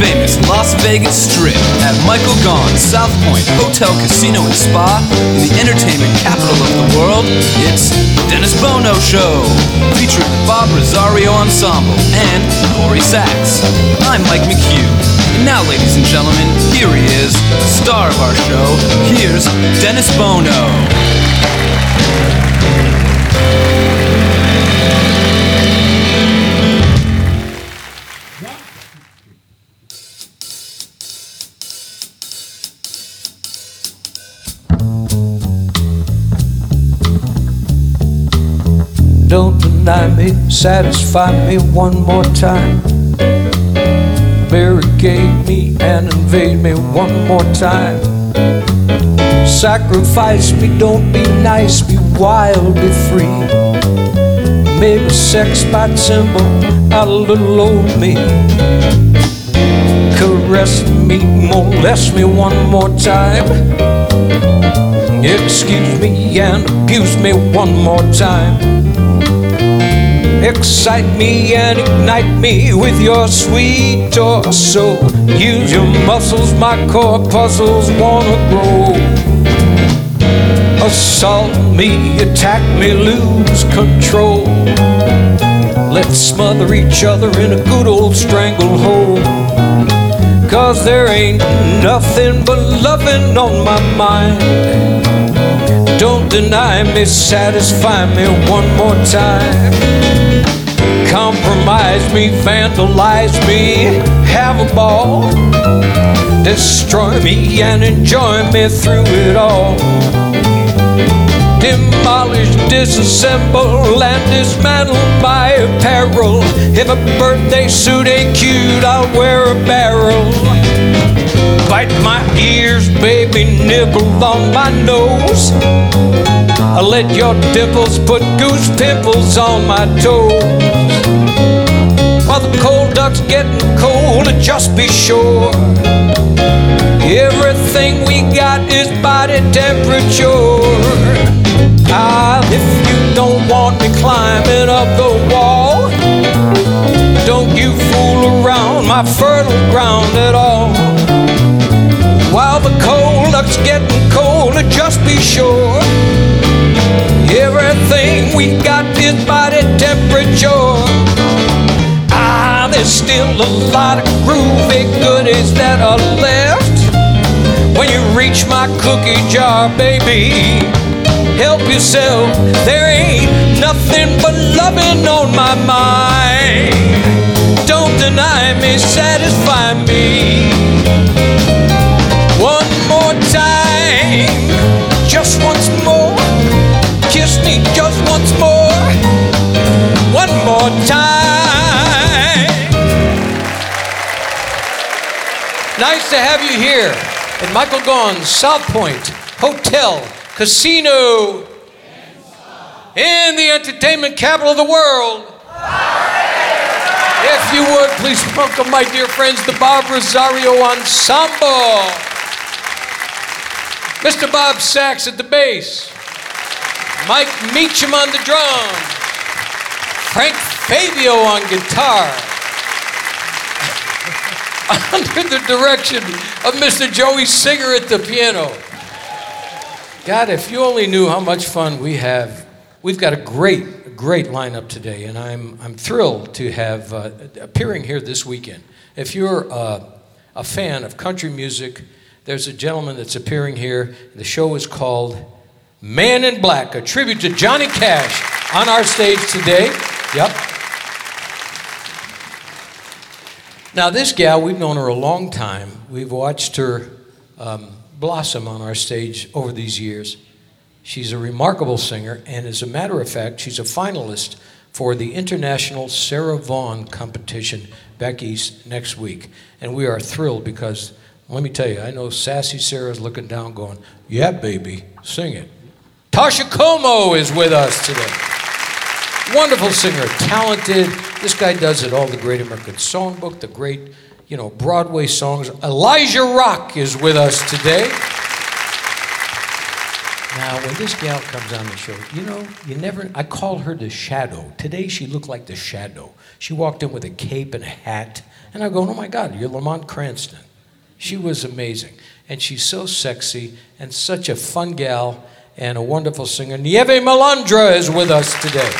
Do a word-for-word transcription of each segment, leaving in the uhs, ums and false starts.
famous Las Vegas Strip at Michael Gaughan's South Point Hotel Casino and Spa in the entertainment capital of the world, it's The Dennis Bono Show, featuring the Bob Rosario Ensemble and Corrie Sachs. I'm Mike McHugh. And now, ladies and gentlemen, here he is, the star of our show. Here's Dennis Bono. Don't deny me, satisfy me one more time. Barricade me and invade me one more time. Sacrifice me, don't be nice, be wild, be free. Maybe sex by symbol out a little old me. Caress me, molest me one more time. Excuse me and abuse me one more time. Excite me and ignite me with your sweet torso. Use your muscles, my corpuscles wanna grow. Assault me, attack me, lose control. Let's smother each other in a good old stranglehold. Cause there ain't nothing but loving on my mind. Don't deny me, satisfy me one more time. Compromise me, vandalize me, have a ball. Destroy me and enjoy me through it all. Demolish, disassemble, and dismantle my apparel. If a birthday suit ain't cute, I'll wear a barrel. Bite my ears, baby, nibble on my nose. I'll let your dimples put goose pimples on my toes. While the cold duck's getting cold, just be sure everything we got is body temperature. Ah, if you don't want me climbing up the wall, don't you fool around my fertile ground at all. While the cold duck's getting cold, just be sure everything we got is body temperature. There's still a lot of groovy goodies that are left. When you reach my cookie jar, baby, help yourself. There ain't nothing but loving on my mind. Don't deny me, satisfy me. One more time, just once more. Kiss me just once more. One more time. Nice to have you here at Michael Gaughan's South Point Hotel Casino in the entertainment capital of the world. If you would, please welcome my dear friends, the Bob Rosario Ensemble. Mister Bob Sachs at the bass, Mike Meacham on the drums, Frank Fabio on guitar, under the direction of Mister Joey Singer at the piano. God, if you only knew how much fun we have. We've got a great, great lineup today, and I'm I'm thrilled to have uh, appearing here this weekend. If you're uh, a fan of country music, there's a gentleman that's appearing here. The show is called Man In Black, a tribute to Johnny Cash, on our stage today. Yep. Now, this gal, we've known her a long time. We've watched her um, blossom on our stage over these years. She's a remarkable singer, and as a matter of fact, she's a finalist for the International Sarah Vaughan Competition back east next week. And we are thrilled because, let me tell you, I know sassy Sarah's looking down going, yeah, baby, sing it. Toscha Comeaux is with us today. Wonderful singer, talented. This guy does it all. The Great American Songbook, the great, you know, Broadway songs. Elijah Rock is with us today. Now, when this gal comes on the show, you know, you never, I call her the shadow. Today, she looked like the shadow. She walked in with a cape and a hat, and I go, oh my God, you're Lamont Cranston. She was amazing, and she's so sexy, and such a fun gal, and a wonderful singer. Nieve Malandra is with us today,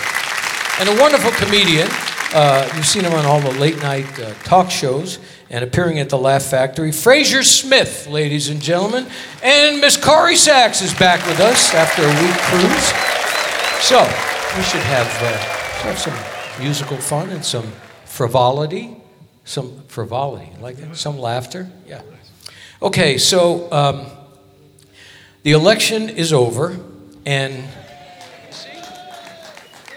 and a wonderful comedian. Uh, you've seen him on all the late-night uh, talk shows and appearing at the Laugh Factory. Frazer Smith, ladies and gentlemen. And Miss Corrie Sachs is back with us after a week cruise. So we should have, uh, have some musical fun and some frivolity. Some frivolity, like that. Some laughter. Yeah. Okay, so um, the election is over, and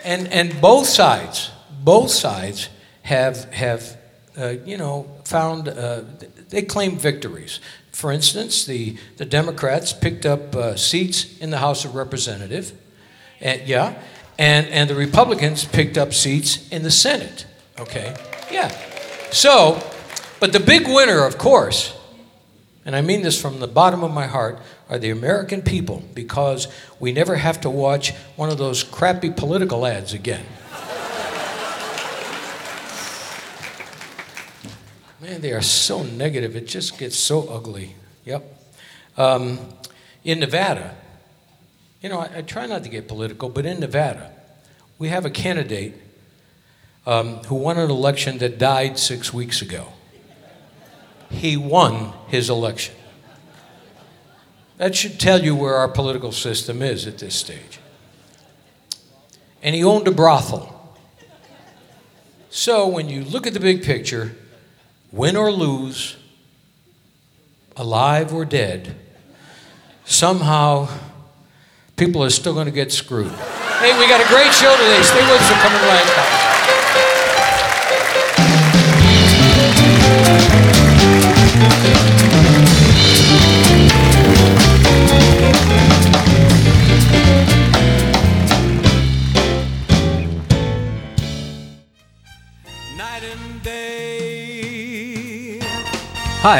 and and both sides... Both sides have, have uh, you know, found, uh, they claim victories. For instance, the, the Democrats picked up uh, seats in the House of Representatives, and, yeah, and, and the Republicans picked up seats in the Senate, okay? Yeah. So, but the big winner, of course, and I mean this from the bottom of my heart, are the American people, because we never have to watch one of those crappy political ads again. Man, they are so negative. It just gets so ugly. Yep. Um, in Nevada, you know, I, I try not to get political, but in Nevada, we have a candidate um, who won an election that died six weeks ago. He won his election. That should tell you where our political system is at this stage. And he owned a brothel. So when you look at the big picture, win or lose, alive or dead, somehow people are still going to get screwed. Hey, we got a great show today. Stay with us. We're coming right back. Hi,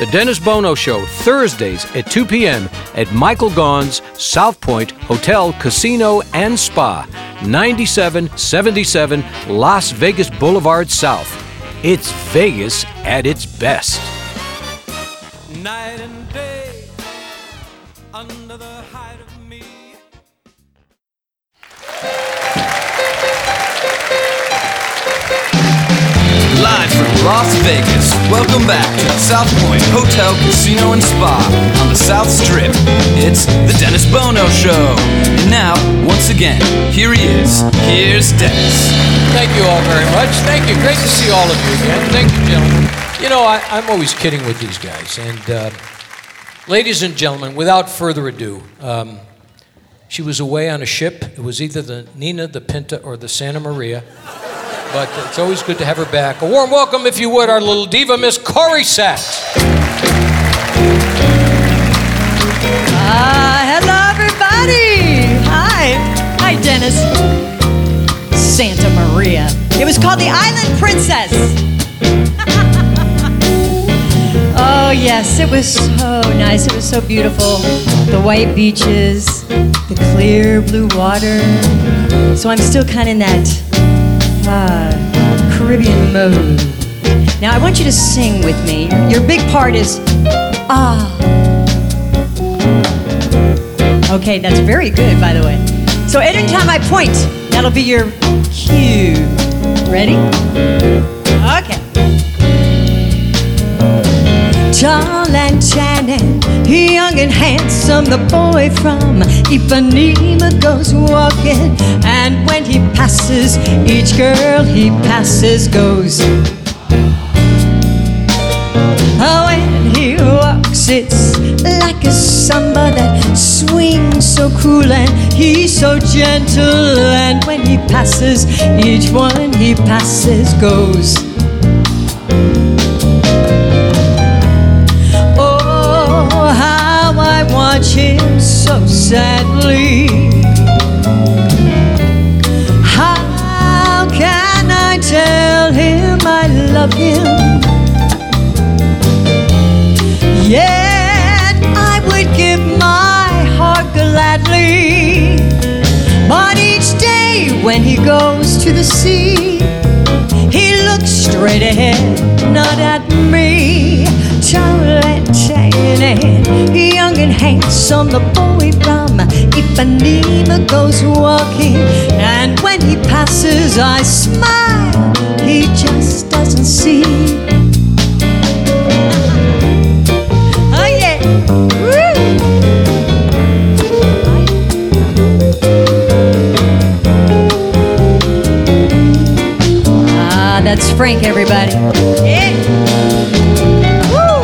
The Dennis Bono Show, Thursdays at two p.m. at Michael Gaughan's South Point Hotel, Casino, and Spa, ninety-seven seventy-seven Las Vegas Boulevard South. It's Vegas at its best. Night and day, under the height of me. Live from Las Vegas. Welcome back to the South Point Hotel, Casino, and Spa on the South Strip. It's the Dennis Bono Show. And now, once again, here he is. Here's Dennis. Thank you all very much. Thank you. Great to see all of you again. Thank you, gentlemen. You know, I, I'm always kidding with these guys. And uh, ladies and gentlemen, without further ado, um, she was away on a ship. It was either the Nina, the Pinta, or the Santa Maria. But it's always good to have her back. A warm welcome, if you would, our little diva, Miss Corrie Sachs. Uh, hello, everybody. Hi. Hi, Dennis. Santa Maria. It was called The Island Princess. Oh, yes, it was so nice. It was so beautiful. The white beaches, the clear blue water. So I'm still kind of in that... Uh, Caribbean mode. Now I want you to sing with me. Your big part is ah. Okay, that's very good, by the way. So every time I point, that'll be your cue. Ready? Okay. Tall and shining, young and handsome, the boy from Ipanema goes walking. And when he passes, each girl he passes goes. Oh, when he walks, it's like a samba that swings so so cool and he's so gentle, and when he passes, each one he passes goes. Oh, how I watch him so sadly. How can I tell him I love him? Yet I would give my heart gladly. But each day when he goes to the sea, he looks straight ahead, not at me. Young and handsome, the boy from Ipanema goes walking, and when he passes I smile, he just doesn't see. That's Frank, everybody. Yeah. Woo.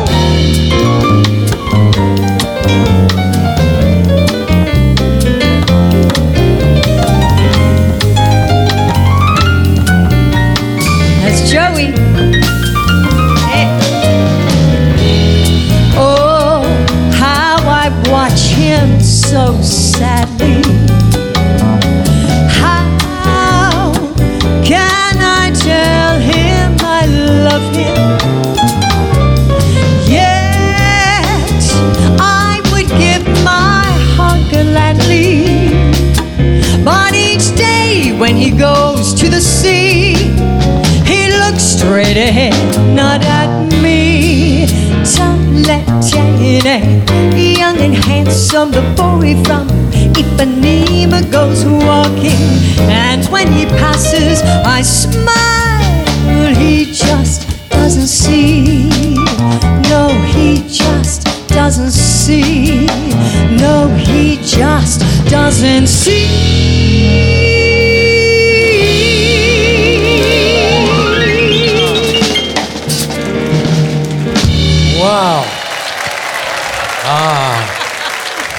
That's Joey. Yeah. Oh, how I watch him so sadly. How can I tell? Love him. Yet I would give my heart gladly. But each day when he goes to the sea, he looks straight ahead, not at me. Young and handsome, the boy from Ipanema goes walking, and when he passes I smile. He just doesn't see. No, he just doesn't see. No, he just doesn't see. Wow. Ah.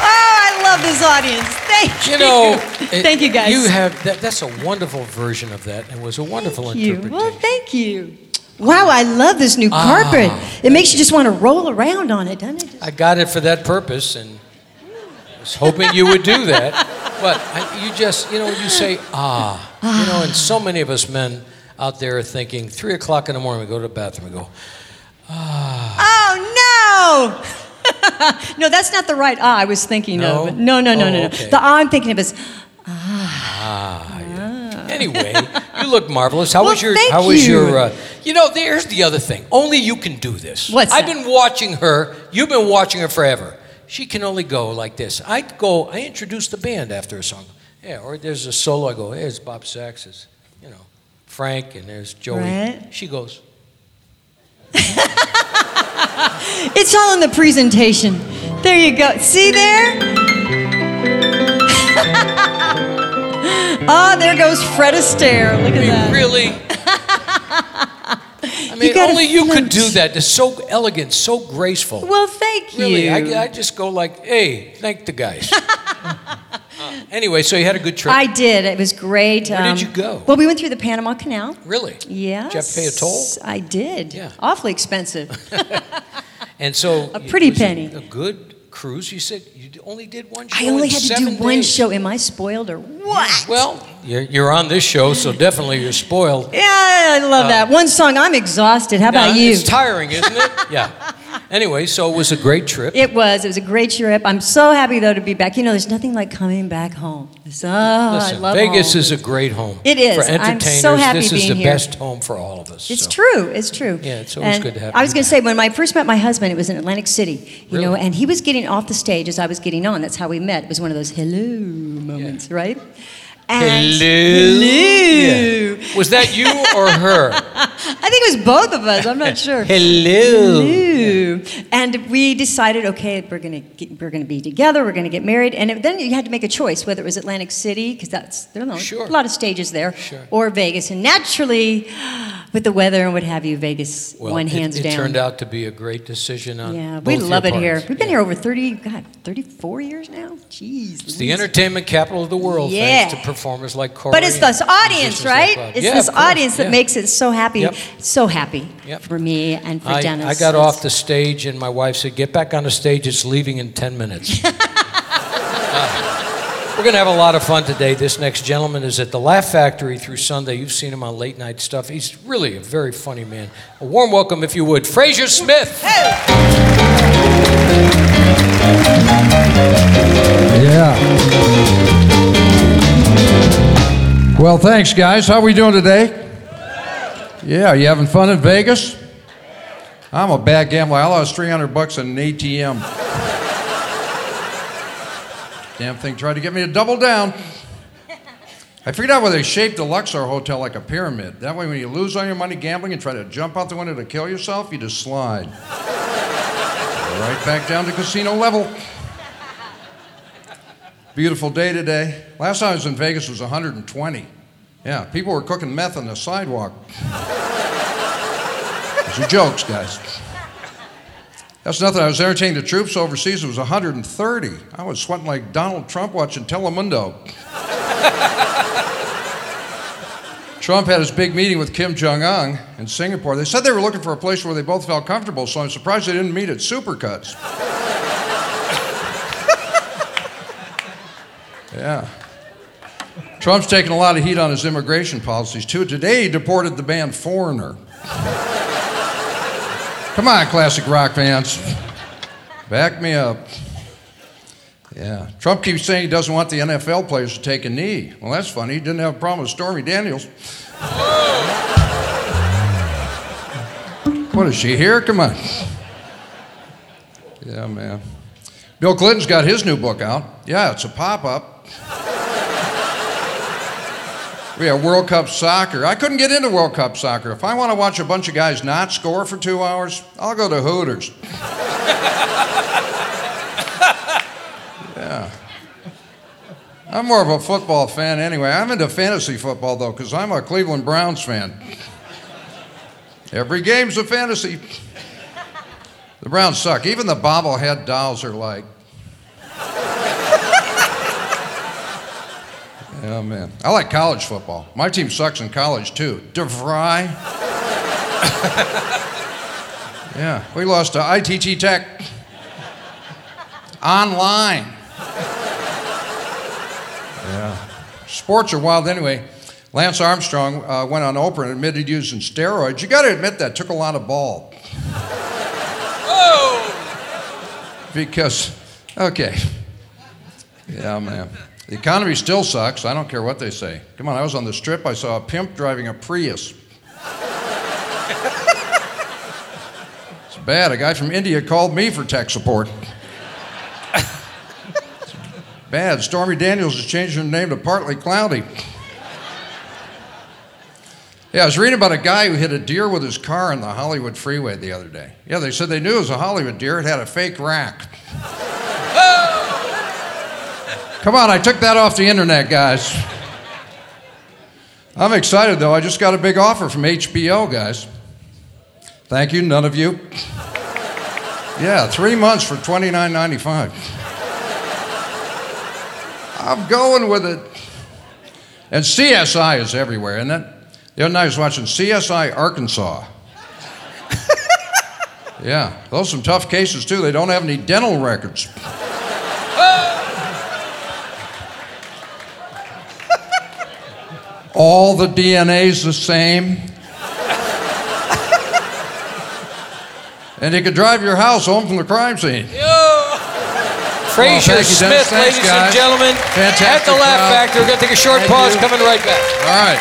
Oh, I love this audience. Thank you. You know, it, thank you guys. You have that, that's a wonderful version of that. It was a wonderful thank you. interpretation. Well, thank you. Wow, I love this new ah, carpet. It makes you just want to roll around on it, doesn't it? Just I got it for that purpose, and I was hoping you would do that. But I, you just, you know, you say ah, ah, you know, and so many of us men out there are thinking three o'clock in the morning. We go to the bathroom and go ah. Oh no. No, that's not the right ah I was thinking no? of. No, no, no, oh, no, no. Okay. The ah I'm thinking of is ah. Ah, yeah. Anyway, you look marvelous. How well, was your? Thank how you. was your? Uh, you know, there's the other thing. Only you can do this. What's I've that? been watching her. You've been watching her forever. She can only go like this. I go. I introduce the band after a song. Yeah, or there's a solo. I go. Hey, there's Bob Sachs. You know, Frank, and there's Joey. Right? She goes. It's all in the presentation. There you go. See there? Oh, there goes Fred Astaire. Look I mean, at that. Really? I mean, you only you flinch. could do that. It's so elegant, so graceful. Well, thank really, you. Really, I, I just go like, hey, thank the guys. Uh, anyway, so you had a good trip. I did. It was great. Where um, did you go? Well, we went through the Panama Canal. Really? Yes. Did you have to pay a toll? I did. Yeah. Awfully expensive. And so... A pretty penny. A, a good cruise. You said you only did one show. I only in had to do days. one show. Am I spoiled or what? Well, you're, you're on this show, so definitely you're spoiled. Yeah, I love uh, that. One song, I'm exhausted. How about nah, you? It's tiring, isn't it? Yeah. Anyway, so it was a great trip. It was. It was a great trip. I'm so happy, though, to be back. You know, there's nothing like coming back home. So, oh, Listen, I love Vegas home. is a great home. It is. For entertainers, I'm so happy this being is the here. best home for all of us. It's so. true. It's true. Yeah, it's always and good to have I was going to say, when I first met my husband, it was in Atlantic City, you really? know, and he was getting off the stage as I was getting on. That's how we met. It was one of those hello moments, yeah. right? And hello. hello. Yeah. Was that you or her? I think it was both of us. I'm not sure. Hello. Hello. Ooh. Yeah. And we decided, okay, we're gonna get, we're gonna be together, we're gonna get married, and it, then you had to make a choice whether it was Atlantic City, because that's there are sure. a lot of stages there, sure. or Vegas. And naturally, with the weather and what have you, Vegas well, won hands it, it down. It turned out to be a great decision. On yeah, both we love it here. We've been yeah. here over thirty, God, thirty-four years now. Jeez, it's Louise. The entertainment capital of the world, yeah. thanks to performers like Corrie. But it's this audience, right? Like it's yeah, this audience yeah. that makes it so happy, yep. so happy yep. for me and for I, Dennis. I got off the stage, and my wife said, "Get back on the stage. It's leaving in ten minutes." uh, we're going to have a lot of fun today. This next gentleman is at the Laugh Factory through Sunday. You've seen him on late night stuff. He's really a very funny man. A warm welcome, if you would, Frazer Smith. Hey. Yeah. Well, thanks, guys. How are we doing today? Yeah, you having fun in Vegas? I'm a bad gambler. I lost three hundred bucks in an A T M. Damn thing tried to get me to double down. I figured out why they shaped the Luxor Hotel like a pyramid. That way when you lose all your money gambling and try to jump out the window to kill yourself, you just slide. Right back down to casino level. Beautiful day today. Last time I was in Vegas was one hundred twenty. Yeah, people were cooking meth on the sidewalk. Some jokes, guys. That's nothing. I was entertaining the troops overseas. It was one hundred thirty. I was sweating like Donald Trump watching Telemundo. Trump had his big meeting with Kim Jong-un in Singapore. They said they were looking for a place where they both felt comfortable, so I'm surprised they didn't meet at Supercuts. Yeah. Trump's taking a lot of heat on his immigration policies, too. Today, he deported the band Foreigner. Come on, classic rock fans. Back me up. Yeah. Trump keeps saying he doesn't want the N F L players to take a knee. Well, that's funny. He didn't have a problem with Stormy Daniels. What, is she here? Come on. Yeah, man. Bill Clinton's got his new book out. Yeah, it's a pop-up. Yeah, World Cup soccer. I couldn't get into World Cup soccer. If I want to watch a bunch of guys not score for two hours, I'll go to Hooters. Yeah. I'm more of a football fan anyway. I'm into fantasy football, though, because I'm a Cleveland Browns fan. Every game's a fantasy. The Browns suck. Even the bobblehead dolls are like... Oh, man. I like college football. My team sucks in college, too. DeVry. Yeah, we lost to I T T Tech. Online. Yeah. Sports are wild anyway. Lance Armstrong uh, went on Oprah and admitted using steroids. You got to admit that took a lot of ball. Oh! Because, okay. Yeah, man. The economy still sucks. I don't care what they say. Come on, I was on the Strip. I saw a pimp driving a Prius. It's bad. A guy from India called me for tech support. It's bad. Stormy Daniels has changed her name to Partly Cloudy. Yeah, I was reading about a guy who hit a deer with his car on the Hollywood freeway the other day. Yeah, they said they knew it was a Hollywood deer. It had a fake rack. Come on, I took that off the internet, guys. I'm excited, though. I just got a big offer from H B O, guys. Thank you, none of you. Yeah, three months for twenty-nine ninety-five. I'm going with it. And C S I is everywhere, isn't it? The other night I was watching C S I Arkansas. Yeah, those are some tough cases, too. They don't have any dental records. All the D N A's the same. And you could drive your house home from the crime scene. Yo! Frazer oh, Smith, Dennis, ladies guys. And gentlemen, fantastic at the Laugh Factory. We're going to take a short thank pause, you. Coming right back. All right.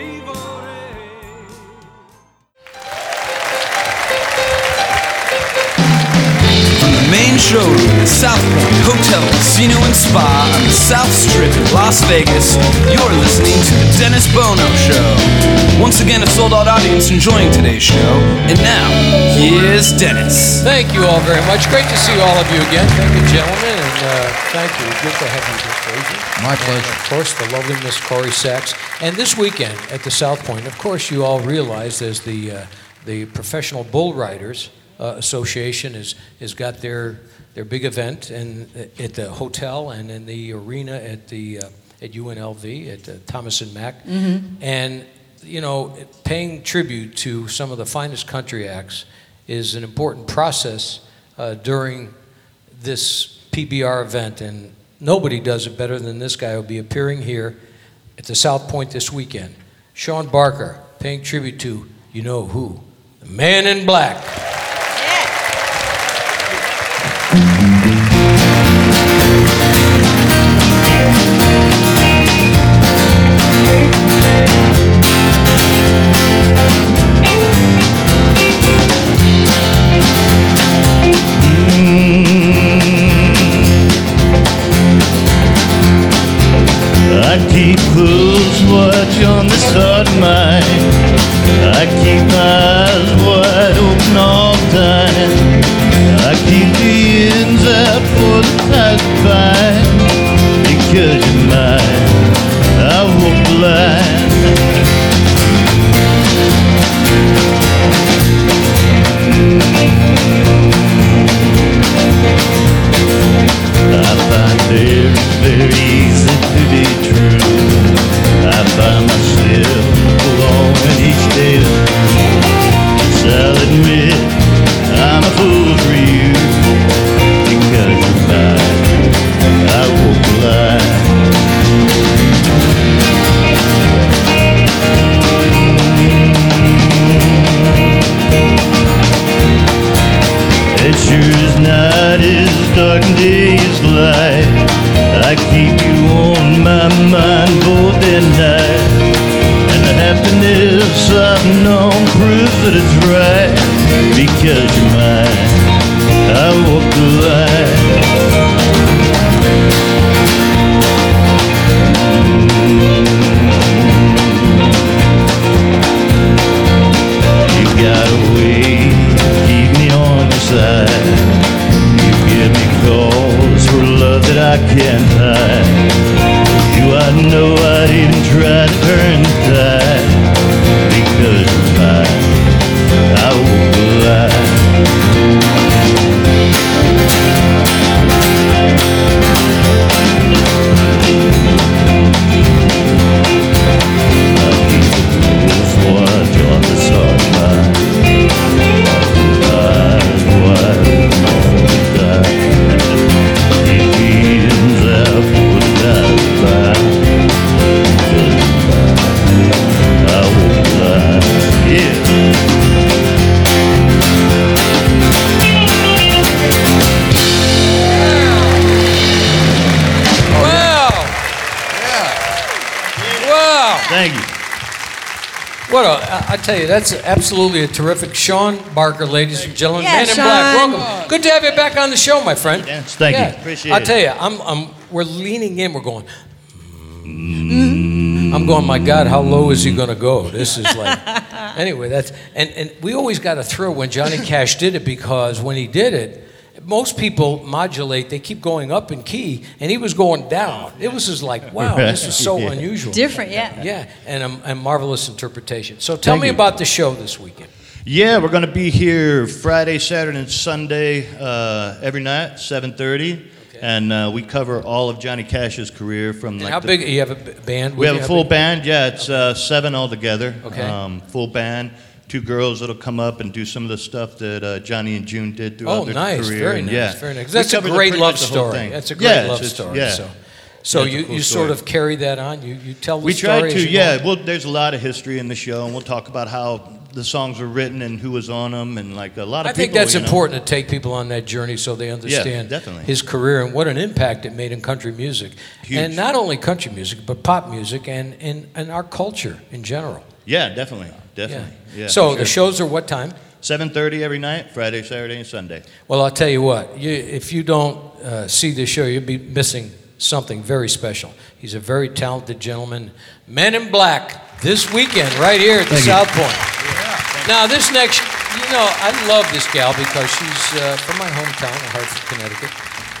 Road, South Point Hotel, Casino and Spa on the South Strip in Las Vegas. You're listening to The Dennis Bono Show. Once again, a sold-out audience enjoying today's show. And now, here's Dennis. Thank you all very much. Great to see all of you again. Thank you, gentlemen, and uh, thank you. Good to have you here. My pleasure. And of course, the lovely Miss Corrie Sachs. And this weekend at the South Point, of course, you all realize there's the, uh, the Professional Bull Riders uh, Association is has got their... their big event in, at the hotel and in the arena at the uh, at U N L V at uh, Thomas and Mack, mm-hmm. and you know, paying tribute to some of the finest country acts is an important process uh, during this P B R event, and nobody does it better than this guy who'll be appearing here at the South Point this weekend. Sean Barker, paying tribute to you know who, the Man in Black. What a, I tell you, that's absolutely a terrific. Sean Barker, ladies and gentlemen, yeah, Man in Sean. Black, welcome. Good to have you back on the show, my friend. Yes, thank yeah. you. Appreciate it. I tell you, I'm, I'm, we're leaning in. We're going. Mm-hmm. I'm going. My God, how low is he going to go? This is like. Anyway, that's and, and we always got a thrill when Johnny Cash did it, because when he did it, most people modulate, they keep going up in key, and he was going down. It was just like, wow, this is so yeah. unusual. Different, yeah. Yeah, and a, a marvelous interpretation. So tell Thank me you. about the show this weekend. Yeah, we're going to be here Friday, Saturday, and Sunday uh, every night, seven thirty. And uh, we cover all of Johnny Cash's career from like. How the, big? You have a b- band? We have a full band, band, yeah. It's uh, seven altogether. Okay. Um, full band. Two girls that'll come up and do some of the stuff that uh, Johnny and June did throughout oh, their nice, career. Oh, nice. Very nice. Yeah. Very nice. That's a great love story. That's a great yeah, love story. Yeah. So, so you, cool you sort of carry that on. You you tell the we story. We tried to, yeah. Well, there's a lot of history in the show, and we'll talk about how the songs were written and who was on them, and like a lot of I people. I think that's you know, important to take people on that journey so they understand yeah, his career and what an impact it made in country music. Huge. And not only country music, but pop music and, and, and our culture in general. Yeah, definitely. Definitely. Yeah. Yeah, so sure. The shows are what time? seven thirty every night, Friday, Saturday, and Sunday. Well, I'll tell you what. You, if you don't uh, see this show, you'll be missing something very special. He's a very talented gentleman. Men in Black this weekend right here at the Thank South you. Point. Yeah, now, this next, you know, I love this gal because she's uh, from my hometown of Hartford, Connecticut.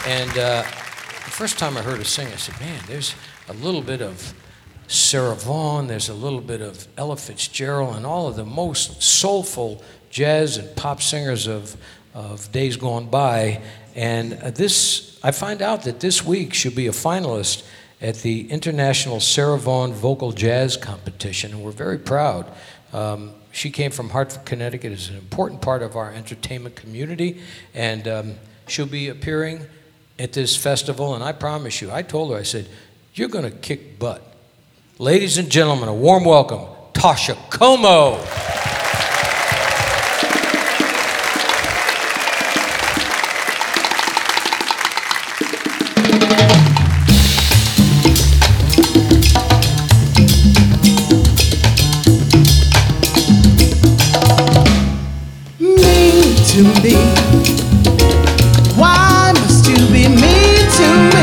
And uh, the first time I heard her sing, I said, man, there's a little bit of Sarah Vaughan, there's a little bit of Ella Fitzgerald, and all of the most soulful jazz and pop singers of of days gone by. And this, I find out that this week she'll be a finalist at the International Sarah Vaughan Vocal Jazz Competition, and we're very proud. Um, she came from Hartford, Connecticut, is an important part of our entertainment community, and um, she'll be appearing at this festival. And I promise you, I told her, I said, you're going to kick butt. Ladies and gentlemen, a warm welcome, Toscha Comeaux. Mean to me, why must you be mean to me?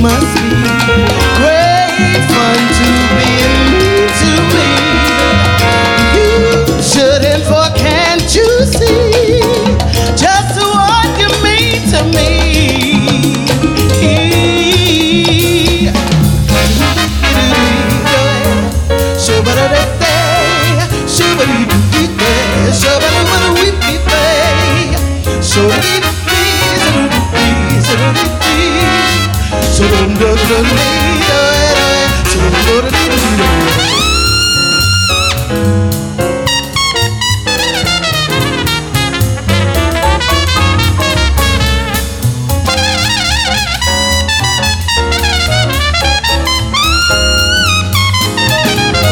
Must be great fun to be mean to me. You shouldn't, for can't you see just what you mean to me? So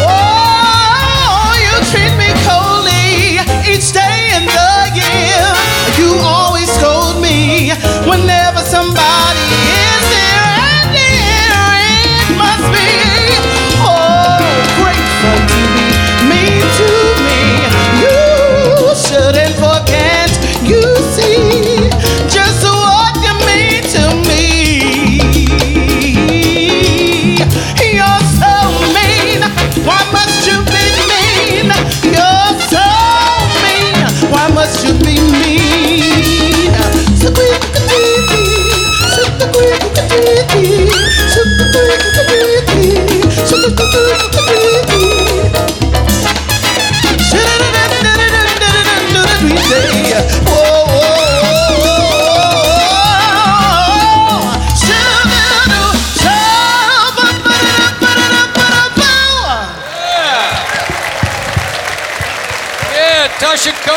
oh, you treat me coldly each day in the year. You always scold me whenever somebody. Must be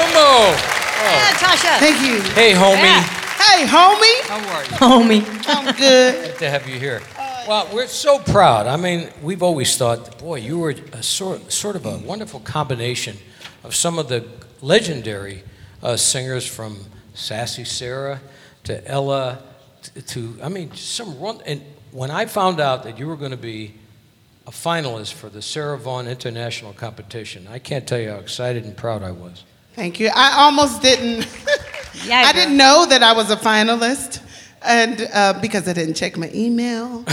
Comeaux. Oh. Yeah, Toscha. Thank you. Hey, homie. Yeah. Hey, homie. How are you? Homie. I'm good. Good to have you here. Well, we're so proud. I mean, we've always thought, boy, you were a sort, sort of a wonderful combination of some of the legendary uh, singers from Sassy Sarah to Ella to, to I mean, some run. And when I found out that you were going to be a finalist for the Sarah Vaughan International Competition, I can't tell you how excited and proud I was. Thank you. I almost didn't. Yeah, I, I didn't know that I was a finalist. And uh, because I didn't check my email,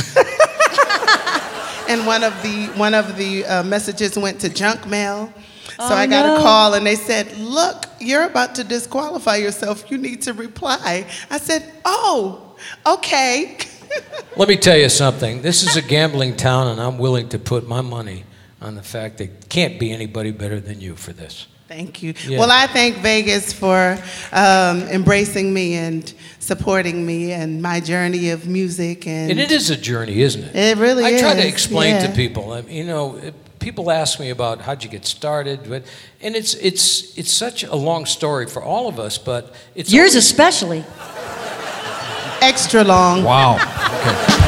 and one of the one of the uh, messages went to junk mail, so oh, I got no. a call and they said, "Look, you're about to disqualify yourself. You need to reply." I said, "Oh, okay." Let me tell you something. This is a gambling town, and I'm willing to put my money on the fact that can't be anybody better than you for this. Thank you. Yeah. Well, I thank Vegas for um, embracing me and supporting me and my journey of music. And, and it is a journey, isn't it? It really I is. I try to explain yeah. to people, I mean, you know, people ask me about how'd you get started, but, and it's it's it's such a long story for all of us, but it's... Yours always... especially. Extra long. Wow. Okay.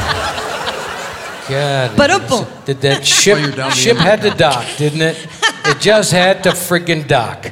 God. But did that ship oh, ship had to dock, didn't it? It just had to freaking dock.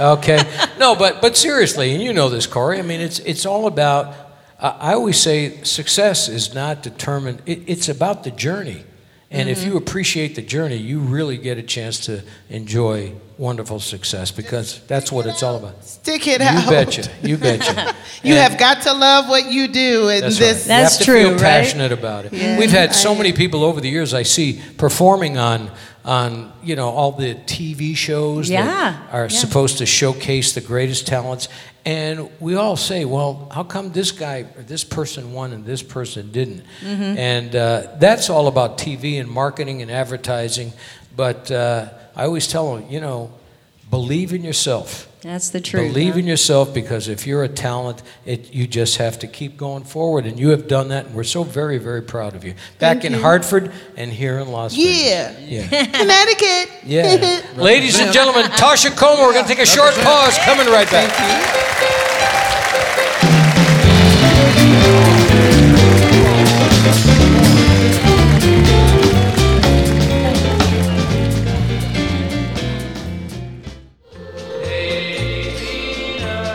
Okay. No, but but seriously, and you know this, Corrie. I mean, it's it's all about. Uh, I always say success is not determined. It, it's about the journey, and mm-hmm. if you appreciate the journey, you really get a chance to enjoy wonderful success because that's what it's all about. Stick it out. You betcha. You betcha. You and have got to love what you do. And that's this. Right. That's you have to true. Feel passionate right? about it. Yeah, we've had so I, many people over the years I see performing on on you know all the T V shows yeah, that are yeah. supposed to showcase the greatest talents, and we all say, well, how come this guy or this person won and this person didn't? Mm-hmm. And uh, that's all about T V and marketing and advertising, but. Uh, I always tell them, you know, believe in yourself. That's the truth. Believe huh? in yourself because if you're a talent, it, you just have to keep going forward. And you have done that. And we're so very, very proud of you. Back Thank in you. Hartford and here in Las yeah. Vegas. Yeah. Connecticut. Yeah. Ladies and gentlemen, Toscha Comeaux. We're going to take a short pause. Coming right back. Thank you.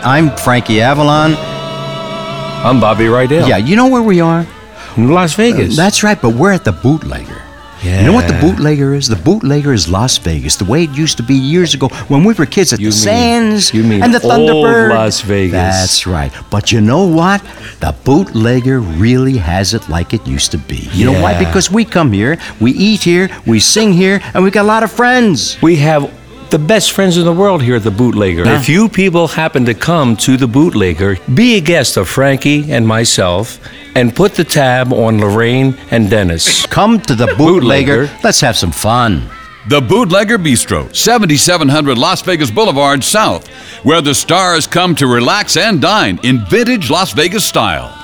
I'm Frankie Avalon. I'm Bobby Rydell. Yeah, you know where we are? Las Vegas. Uh, that's right, but we're at the Bootlegger. Yeah. You know what the Bootlegger is? The Bootlegger is Las Vegas, the way it used to be years ago when we were kids at you the mean, Sands you mean and the Thunderbird. Old Las Vegas. That's right. But you know what? The Bootlegger really has it like it used to be. You yeah. know why? Because we come here, we eat here, we sing here, and we got a lot of friends. We have the best friends in the world here at the Bootlegger. Yeah. If you people happen to come to the Bootlegger, be a guest of Frankie and myself and put the tab on Lorraine and Dennis. Come to the Bootlegger. Bootlegger. Let's have some fun. The Bootlegger Bistro, seventy-seven hundred Las Vegas Boulevard South, where the stars come to relax and dine in vintage Las Vegas style.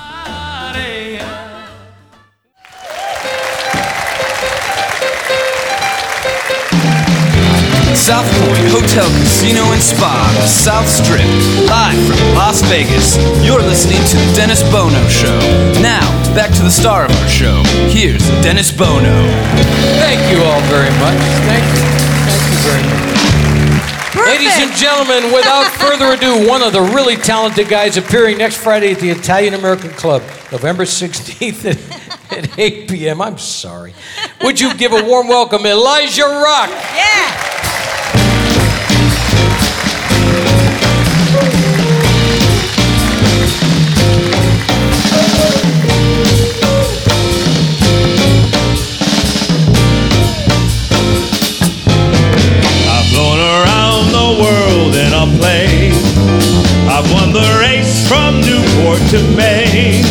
South Point Hotel Casino and Spa, South Strip, live from Las Vegas. You're listening to The Dennis Bono Show. Now, back to the star of our show. Here's Dennis Bono. Thank you all very much. Thank you. Thank you very much. Perfect. Ladies and gentlemen, without further ado, one of the really talented guys appearing next Friday at the Italian American Club, November sixteenth at, at eight p.m. I'm sorry. Would you give a warm welcome, Elijah Rock? Yeah. I've won the race from Newport to Maine.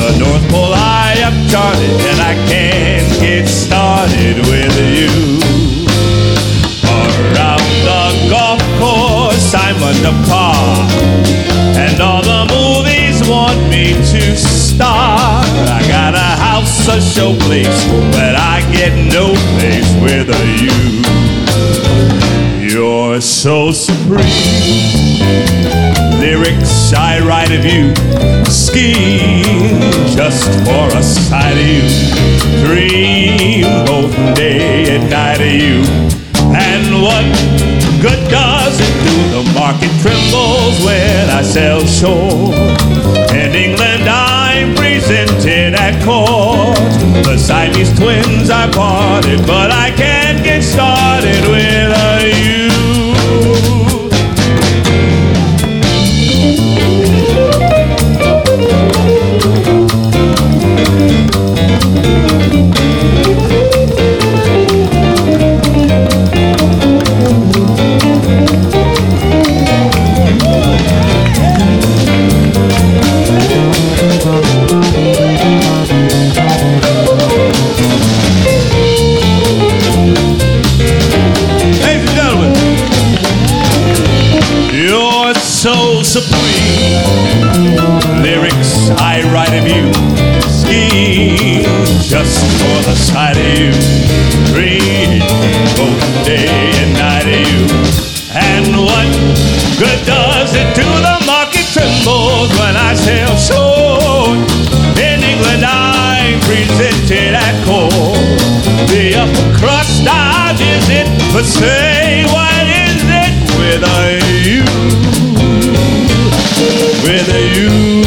The North Pole I have charted, and I can get started with you. Around the golf course I'm under par, and all the movies want me to star. I got a house, a showplace, but I get no place with you. You're were so supreme. Lyrics I write of you, scheme just for a sight of you. Dream both day and night of you. And what good does it do? The market trembles when I sell short. In England I'm presented at court. The Siamese twins are parted, but I can't get started without you. Just for the sight of you, dream both day and night of you. And what good does it do? The market trembles when I sail short. In England I'm presented at court. The upper crust I visit, but say what is it without you? Without you.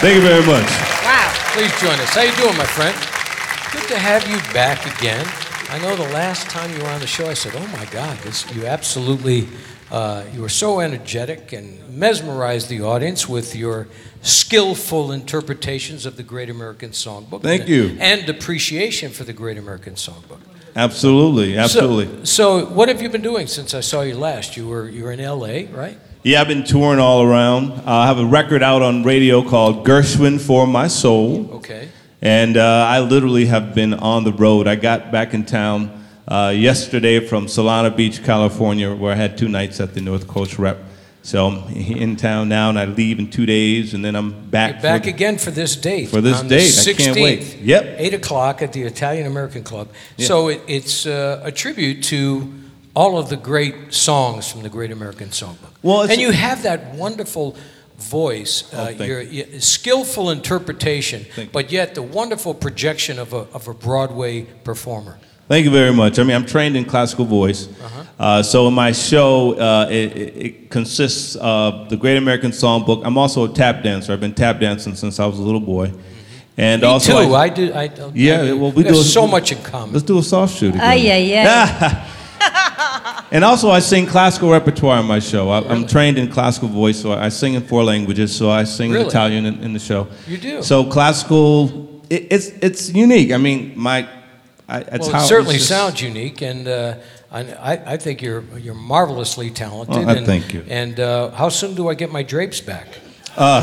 Thank you very much. Wow. Please join us. How you doing, my friend? Good to have you back again. I know the last time you were on the show, I said, oh, my God, this, you absolutely, uh, you were so energetic and mesmerized the audience with your skillful interpretations of the Great American Songbook. Thank and, you. And appreciation for the Great American Songbook. Absolutely, absolutely. So, so what have you been doing since I saw you last? You were you were in L A, right? Yeah, I've been touring all around. Uh, I have a record out on radio called Gershwin for My Soul. Okay. And uh, I literally have been on the road. I got back in town uh, yesterday from Solana Beach, California, where I had two nights at the North Coast Rep. So I'm in town now, and I leave in two days, and then I'm back. You're back for the, again for this date. For this on date, the sixteenth, I can't wait. Yep. Eight o'clock at the Italian American Club. Yeah. So it, it's uh, a tribute to all of the great songs from the Great American Songbook. Well, and you have that wonderful voice, oh, uh, your, your skillful interpretation, but yet the wonderful projection of a, of a Broadway performer. Thank you very much. I mean, I'm trained in classical voice. Uh-huh. Uh, so in my show, uh, it, it consists of the Great American Songbook. I'm also a tap dancer. I've been tap dancing since I was a little boy. And me also too. I, I do. I, I, yeah, I, well, we do a, so much in common. Let's do a soft shoot again. Oh, yeah, yeah. And also I sing classical repertoire in my show. I, really? I'm trained in classical voice, so I sing in four languages, so I sing really? Italian in, in the show. You do? So classical, it, it's it's unique. I mean, my... I, it's well, it how certainly it's sounds unique, and uh, I, I think you're you're marvelously talented. Oh, I and, thank you. And uh, how soon do I get my drapes back? Uh,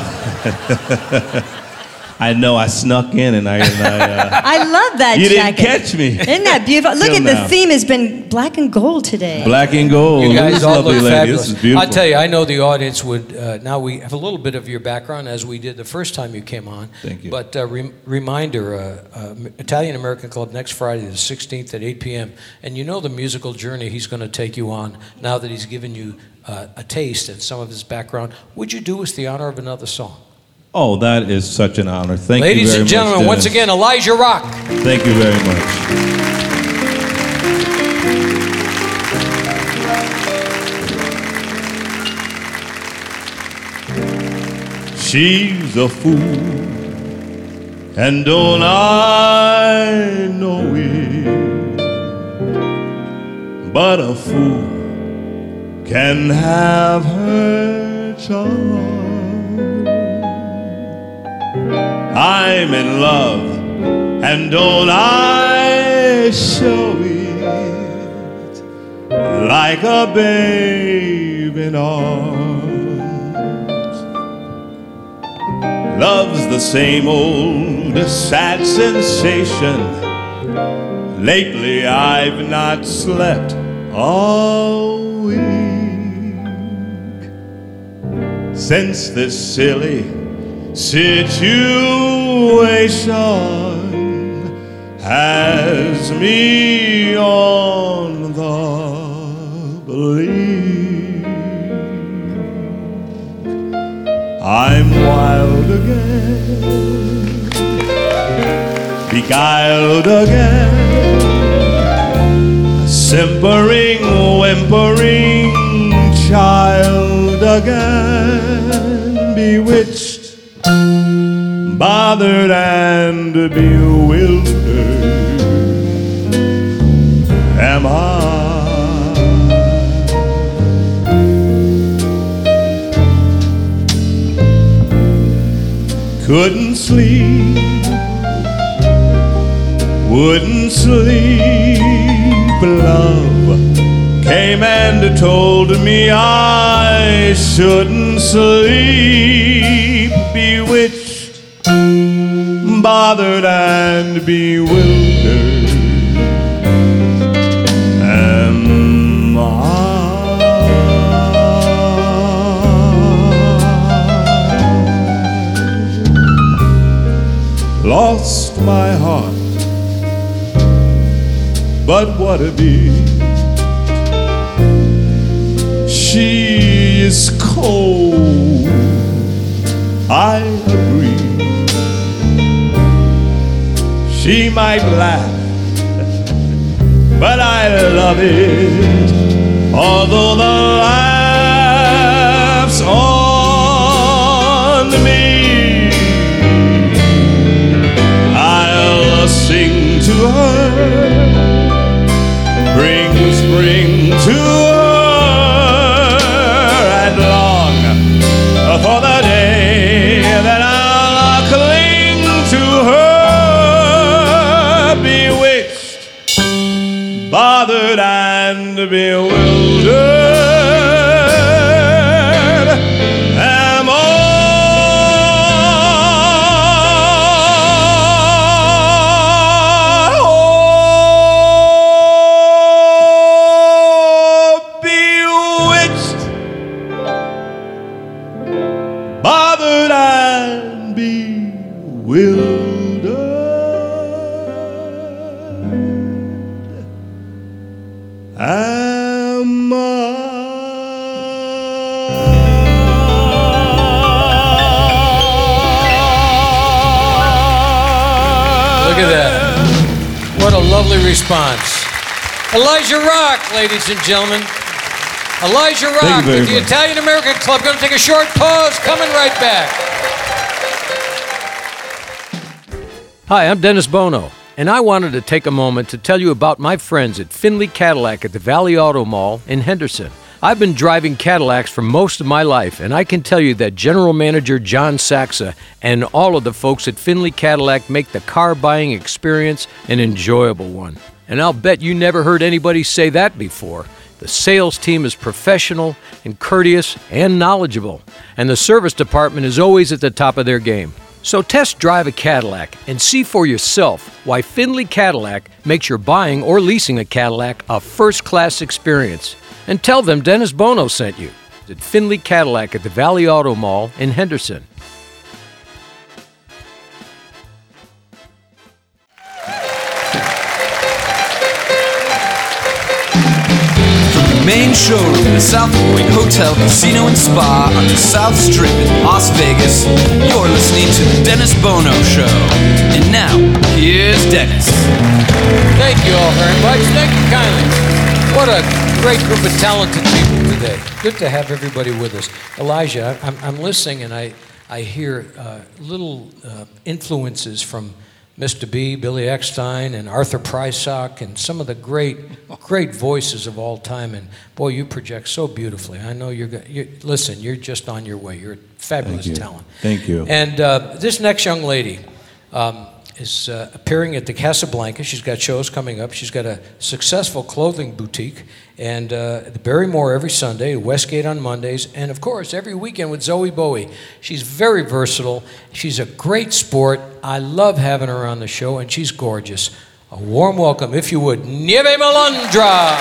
I know I snuck in and I... And I, uh, I love that you jacket. You didn't catch me. Isn't that beautiful? Look at now. The theme has been black and gold today. Black and gold. You guys all look fabulous. This is beautiful. I tell you, I know the audience would... Uh, now we have a little bit of your background as we did the first time you came on. Thank you. But uh, re- reminder, uh, uh, Italian American Club next Friday the sixteenth at eight p.m. And you know the musical journey he's going to take you on now that he's given you uh, a taste and some of his background. Would you do us the honor of another song? Oh, that is such an honor. Thank you very much. Ladies and gentlemen, once again, Elijah Rock. Thank you very much. She's a fool, and don't I know it? But a fool can have her charm. I'm in love, and don't I show it like a babe in arms? Love's the same old sad sensation. Lately I've not slept all week since this silly situation has me on the brink. I'm wild again, beguiled again, a simpering, whimpering child again, bewitched, bothered and bewildered am I. Couldn't sleep, wouldn't sleep. Love came and told me I shouldn't sleep, bewitched, bothered and bewildered am I. Lost my heart, but what a bee. She is cold, I agree. She might laugh, but I love it, although the laugh's on me. I'll sing to her, bring spring to her, and long for the day that I'll cling to her. Bothered and bewildered am I. Oh, bewitched, bothered and bewildered. Lovely response. Elijah Rock, ladies and gentlemen. Elijah Rock with the Italian American Club. Going to take a short pause. Coming right back. Hi, I'm Dennis Bono, and I wanted to take a moment to tell you about my friends at Findlay Cadillac at the Valley Auto Mall in Henderson. I've been driving Cadillacs for most of my life, and I can tell you that General Manager John Sachs and all of the folks at Findlay Cadillac make the car buying experience an enjoyable one. And I'll bet you never heard anybody say that before. The sales team is professional and courteous and knowledgeable, and the service department is always at the top of their game. So test drive a Cadillac and see for yourself why Findlay Cadillac makes your buying or leasing a Cadillac a first-class experience. And tell them Dennis Bono sent you at Findlay Cadillac at the Valley Auto Mall in Henderson. Main showroom, the South Point Hotel, Casino and Spa on the South Strip in Las Vegas. You're listening to The Dennis Bono Show. And now, here's Dennis. Thank you all very much. Thank you kindly. What a great group of talented people today. Good to have everybody with us. Elijah, I'm, I'm listening and I, I hear uh, little uh, influences from Mister B, Billy Eckstine, and Arthur Prysock, and some of the great, great voices of all time. And boy, you project so beautifully. I know you're going to, listen, you're just on your way. You're a fabulous Thank you. talent. Thank you. And uh, this next young lady um, is uh, appearing at the Casablanca. She's got shows coming up. She's got a successful clothing boutique, and uh, the Barrymore every Sunday, Westgate on Mondays, and of course every weekend with Zoe Bowie. She's very versatile. She's a great sport. I love having her on the show, and she's gorgeous. A warm welcome, if you would, Nieve Malandra.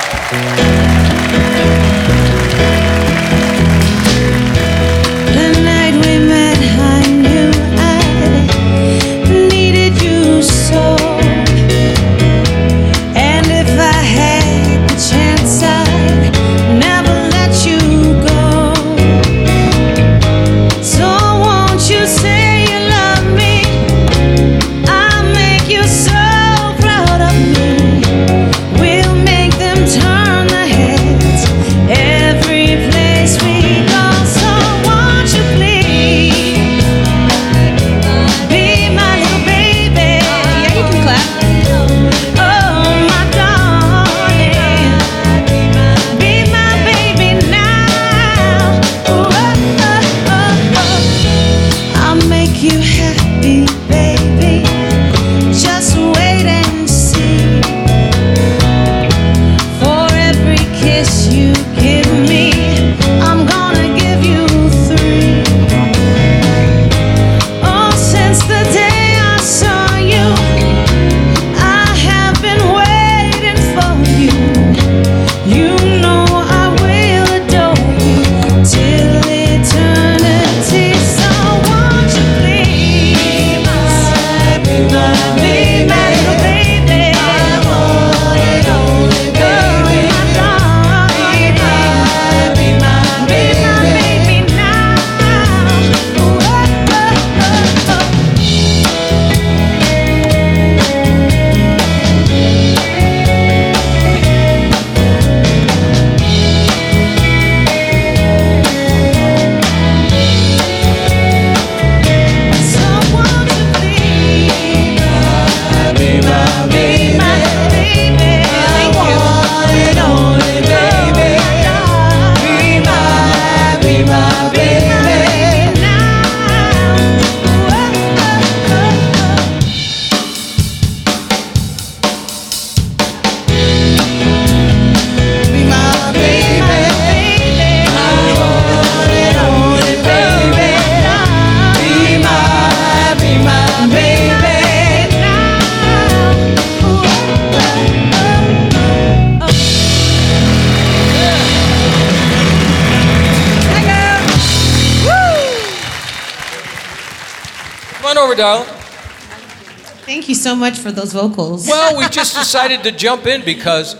So much for those vocals. Well, we just decided to jump in because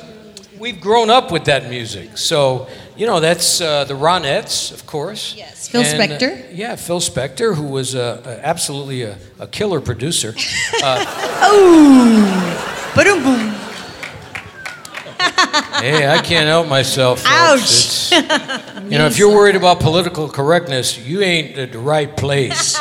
we've grown up with that music. So, you know, that's uh, the Ronettes, of course. Yes, Phil and, Spector. Uh, yeah, Phil Spector, who was uh, uh, absolutely a, a killer producer. Uh, oh, ba-doom boom. Hey, I can't help myself. Folks. Ouch. It's, you know, if you're worried about political correctness, you ain't at the right place.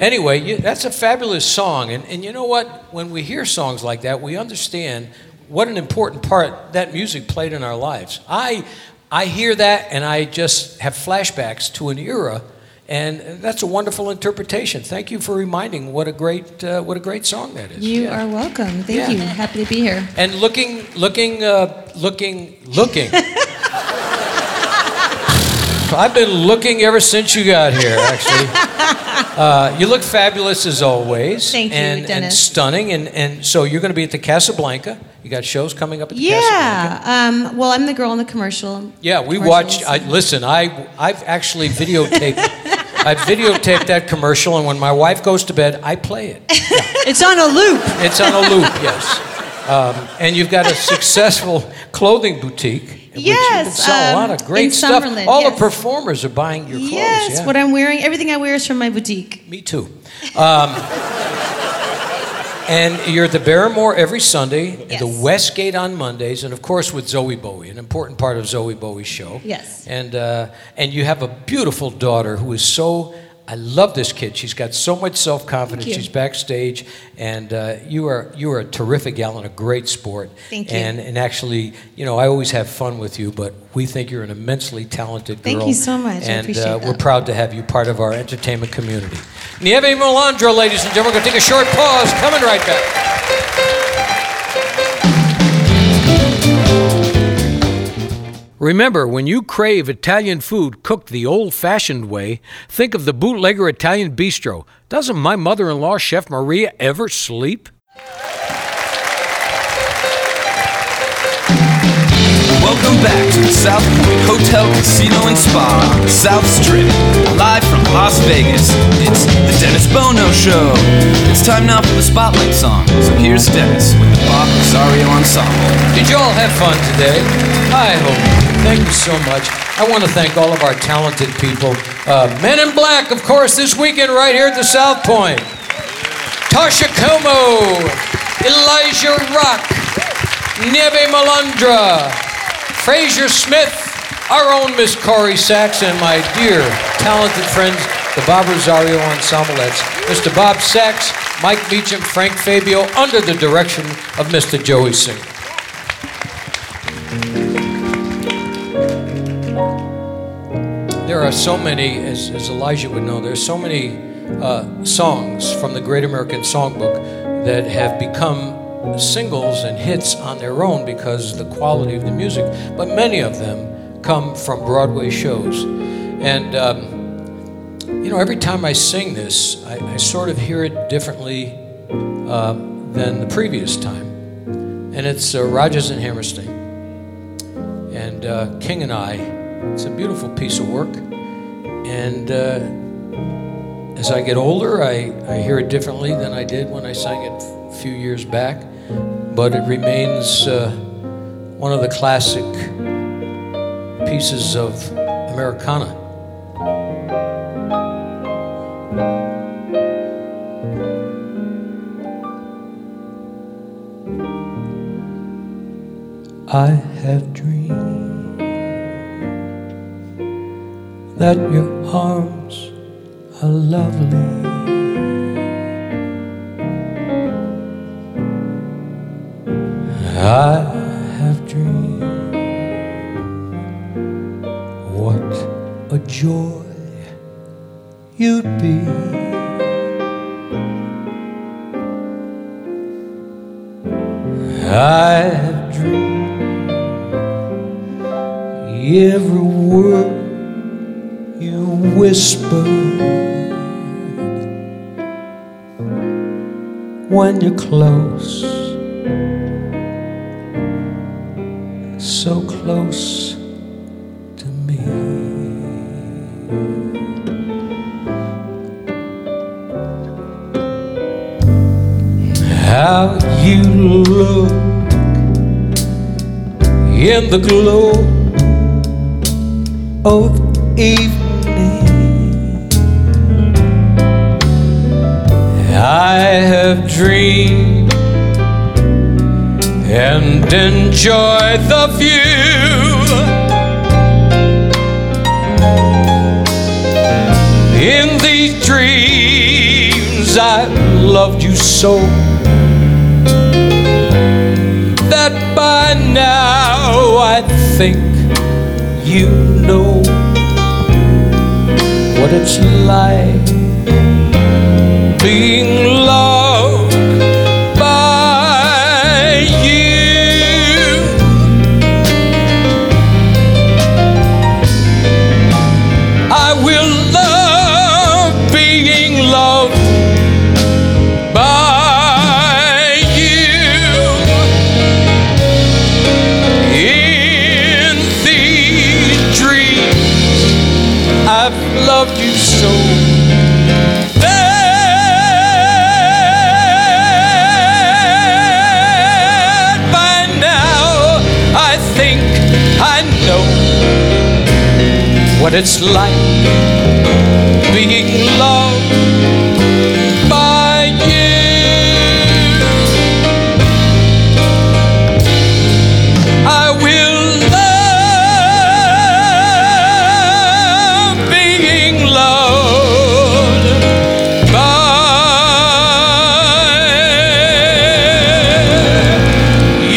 Anyway, you, that's a fabulous song. And, and you know what? When we hear songs like that, we understand what an important part that music played in our lives. I, I hear that, and I just have flashbacks to an era, and that's a wonderful interpretation. Thank you for reminding what a great, uh, what a great song that is. You yeah. are welcome. Thank yeah. you. Happy to be here. And looking, looking, uh, looking, looking. I've been looking ever since you got here, actually. Uh, you look fabulous as always. Thank and, you, Dennis. And stunning. And, and so you're going to be at the Casablanca. You got shows coming up at the yeah. Casablanca. Yeah. Um, well, I'm the girl in the commercial. Yeah, we watched. I, listen, I, I've actually videotaped. I videotaped that commercial, and when my wife goes to bed, I play it. Yeah. It's on a loop. It's on a loop, yes. Um, and you've got a successful clothing boutique. Yes. Which you can sell um, a lot of great stuff. All yes. the performers are buying your clothes. Yes, yeah. What I'm wearing, everything I wear is from my boutique. Me too. Um, and you're at the Barrymore every Sunday, yes. the Westgate on Mondays, and of course with Zoe Bowie, an important part of Zoe Bowie's show. Yes. And uh, and you have a beautiful daughter who is so, I love this kid. She's got so much self-confidence. She's backstage, and uh, you are you are a terrific gal and a great sport. Thank you. And and actually, you know, I always have fun with you, but we think you're an immensely talented girl. Thank you so much. And I appreciate uh, that. We're proud to have you part of our entertainment community. Nieve Malandra, ladies and gentlemen, we're going to take a short pause. Coming right back. Remember, when you crave Italian food cooked the old-fashioned way, think of the Bootlegger Italian Bistro. Doesn't my mother-in-law, Chef Maria, ever sleep? Welcome back to the South Point Hotel Casino and Spa, South Strip, live from Las Vegas. It's the Dennis Bono Show. It's time now for the Spotlight Song. So here's Dennis with the Bob Rosario Ensemble. Did you all have fun today? I hope you. Thank you so much. I want to thank all of our talented people. Uh, Men in Black, of course, this weekend right here at the South Point. Toscha Comeaux, Elijah Rock, Nieve Malandra, Frazer Smith, our own Miss Corrie Sachs, and my dear, talented friends, the Bob Rosario Ensemble. That's Mister Bob Sachs, Mike Meacham, Frank Fabio, under the direction of Mister Joey Singer. There are so many, as, as Elijah would know, there are so many uh, songs from the Great American Songbook that have become singles and hits on their own because of the quality of the music, but many of them come from Broadway shows. And um, you know, every time I sing this, I, I sort of hear it differently uh, than the previous time. And it's uh, Rodgers and Hammerstein and uh, King and I. It's a beautiful piece of work. And uh, as I get older, I, I hear it differently than I did when I sang it a few years back. But it remains uh, one of the classic pieces of Americana. I have dreamed that your arms are lovely, I have dreamed, what a joy you'd be. I have dreamed every word you whispered when you're close, so close to me. How you look in the glow of evening. I have dreamed and enjoy the view. In these dreams I loved you so that by now I think you know what it's like being loved. I what it's like being loved by you. I will love being loved by you.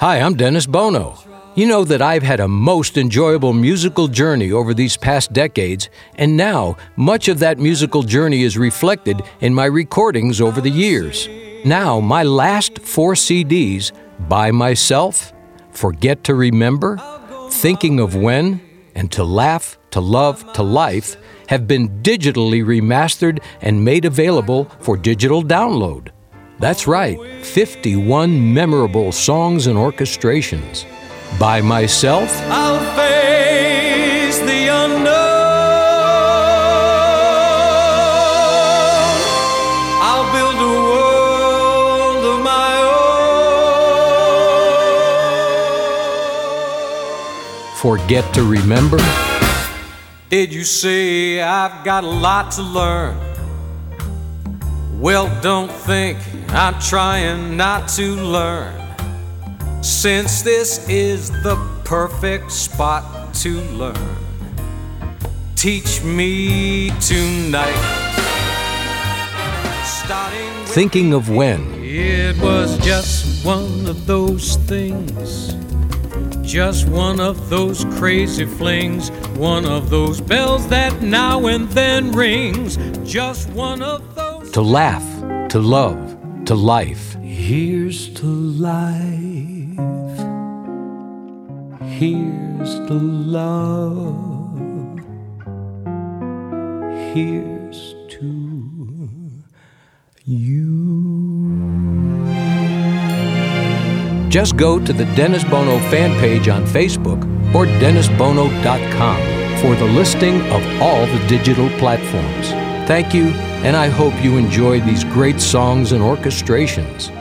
Hi, I'm Dennis Bono. You know that I've had a most enjoyable musical journey over these past decades, and now much of that musical journey is reflected in my recordings over the years. Now, my last four C Ds, By Myself, Forget to Remember, Thinking of When, and To Laugh, To Love, To Life, have been digitally remastered and made available for digital download. That's right, fifty-one memorable songs and orchestrations. By Myself, I'll face the unknown. I'll build a world of my own. Forget to Remember. Did you say I've got a lot to learn? Well, don't think I'm trying not to learn, since this is the perfect spot to learn. Teach me tonight. Starting Thinking of When. It was just one of those things, just one of those crazy flings, one of those bells that now and then rings, just one of those. To Laugh, To Love, To Life. Here's to life, here's to love, here's to you. Just go to the Dennis Bono fan page on Facebook or dennis bono dot com for the listing of all the digital platforms. Thank you, and I hope you enjoyed these great songs and orchestrations.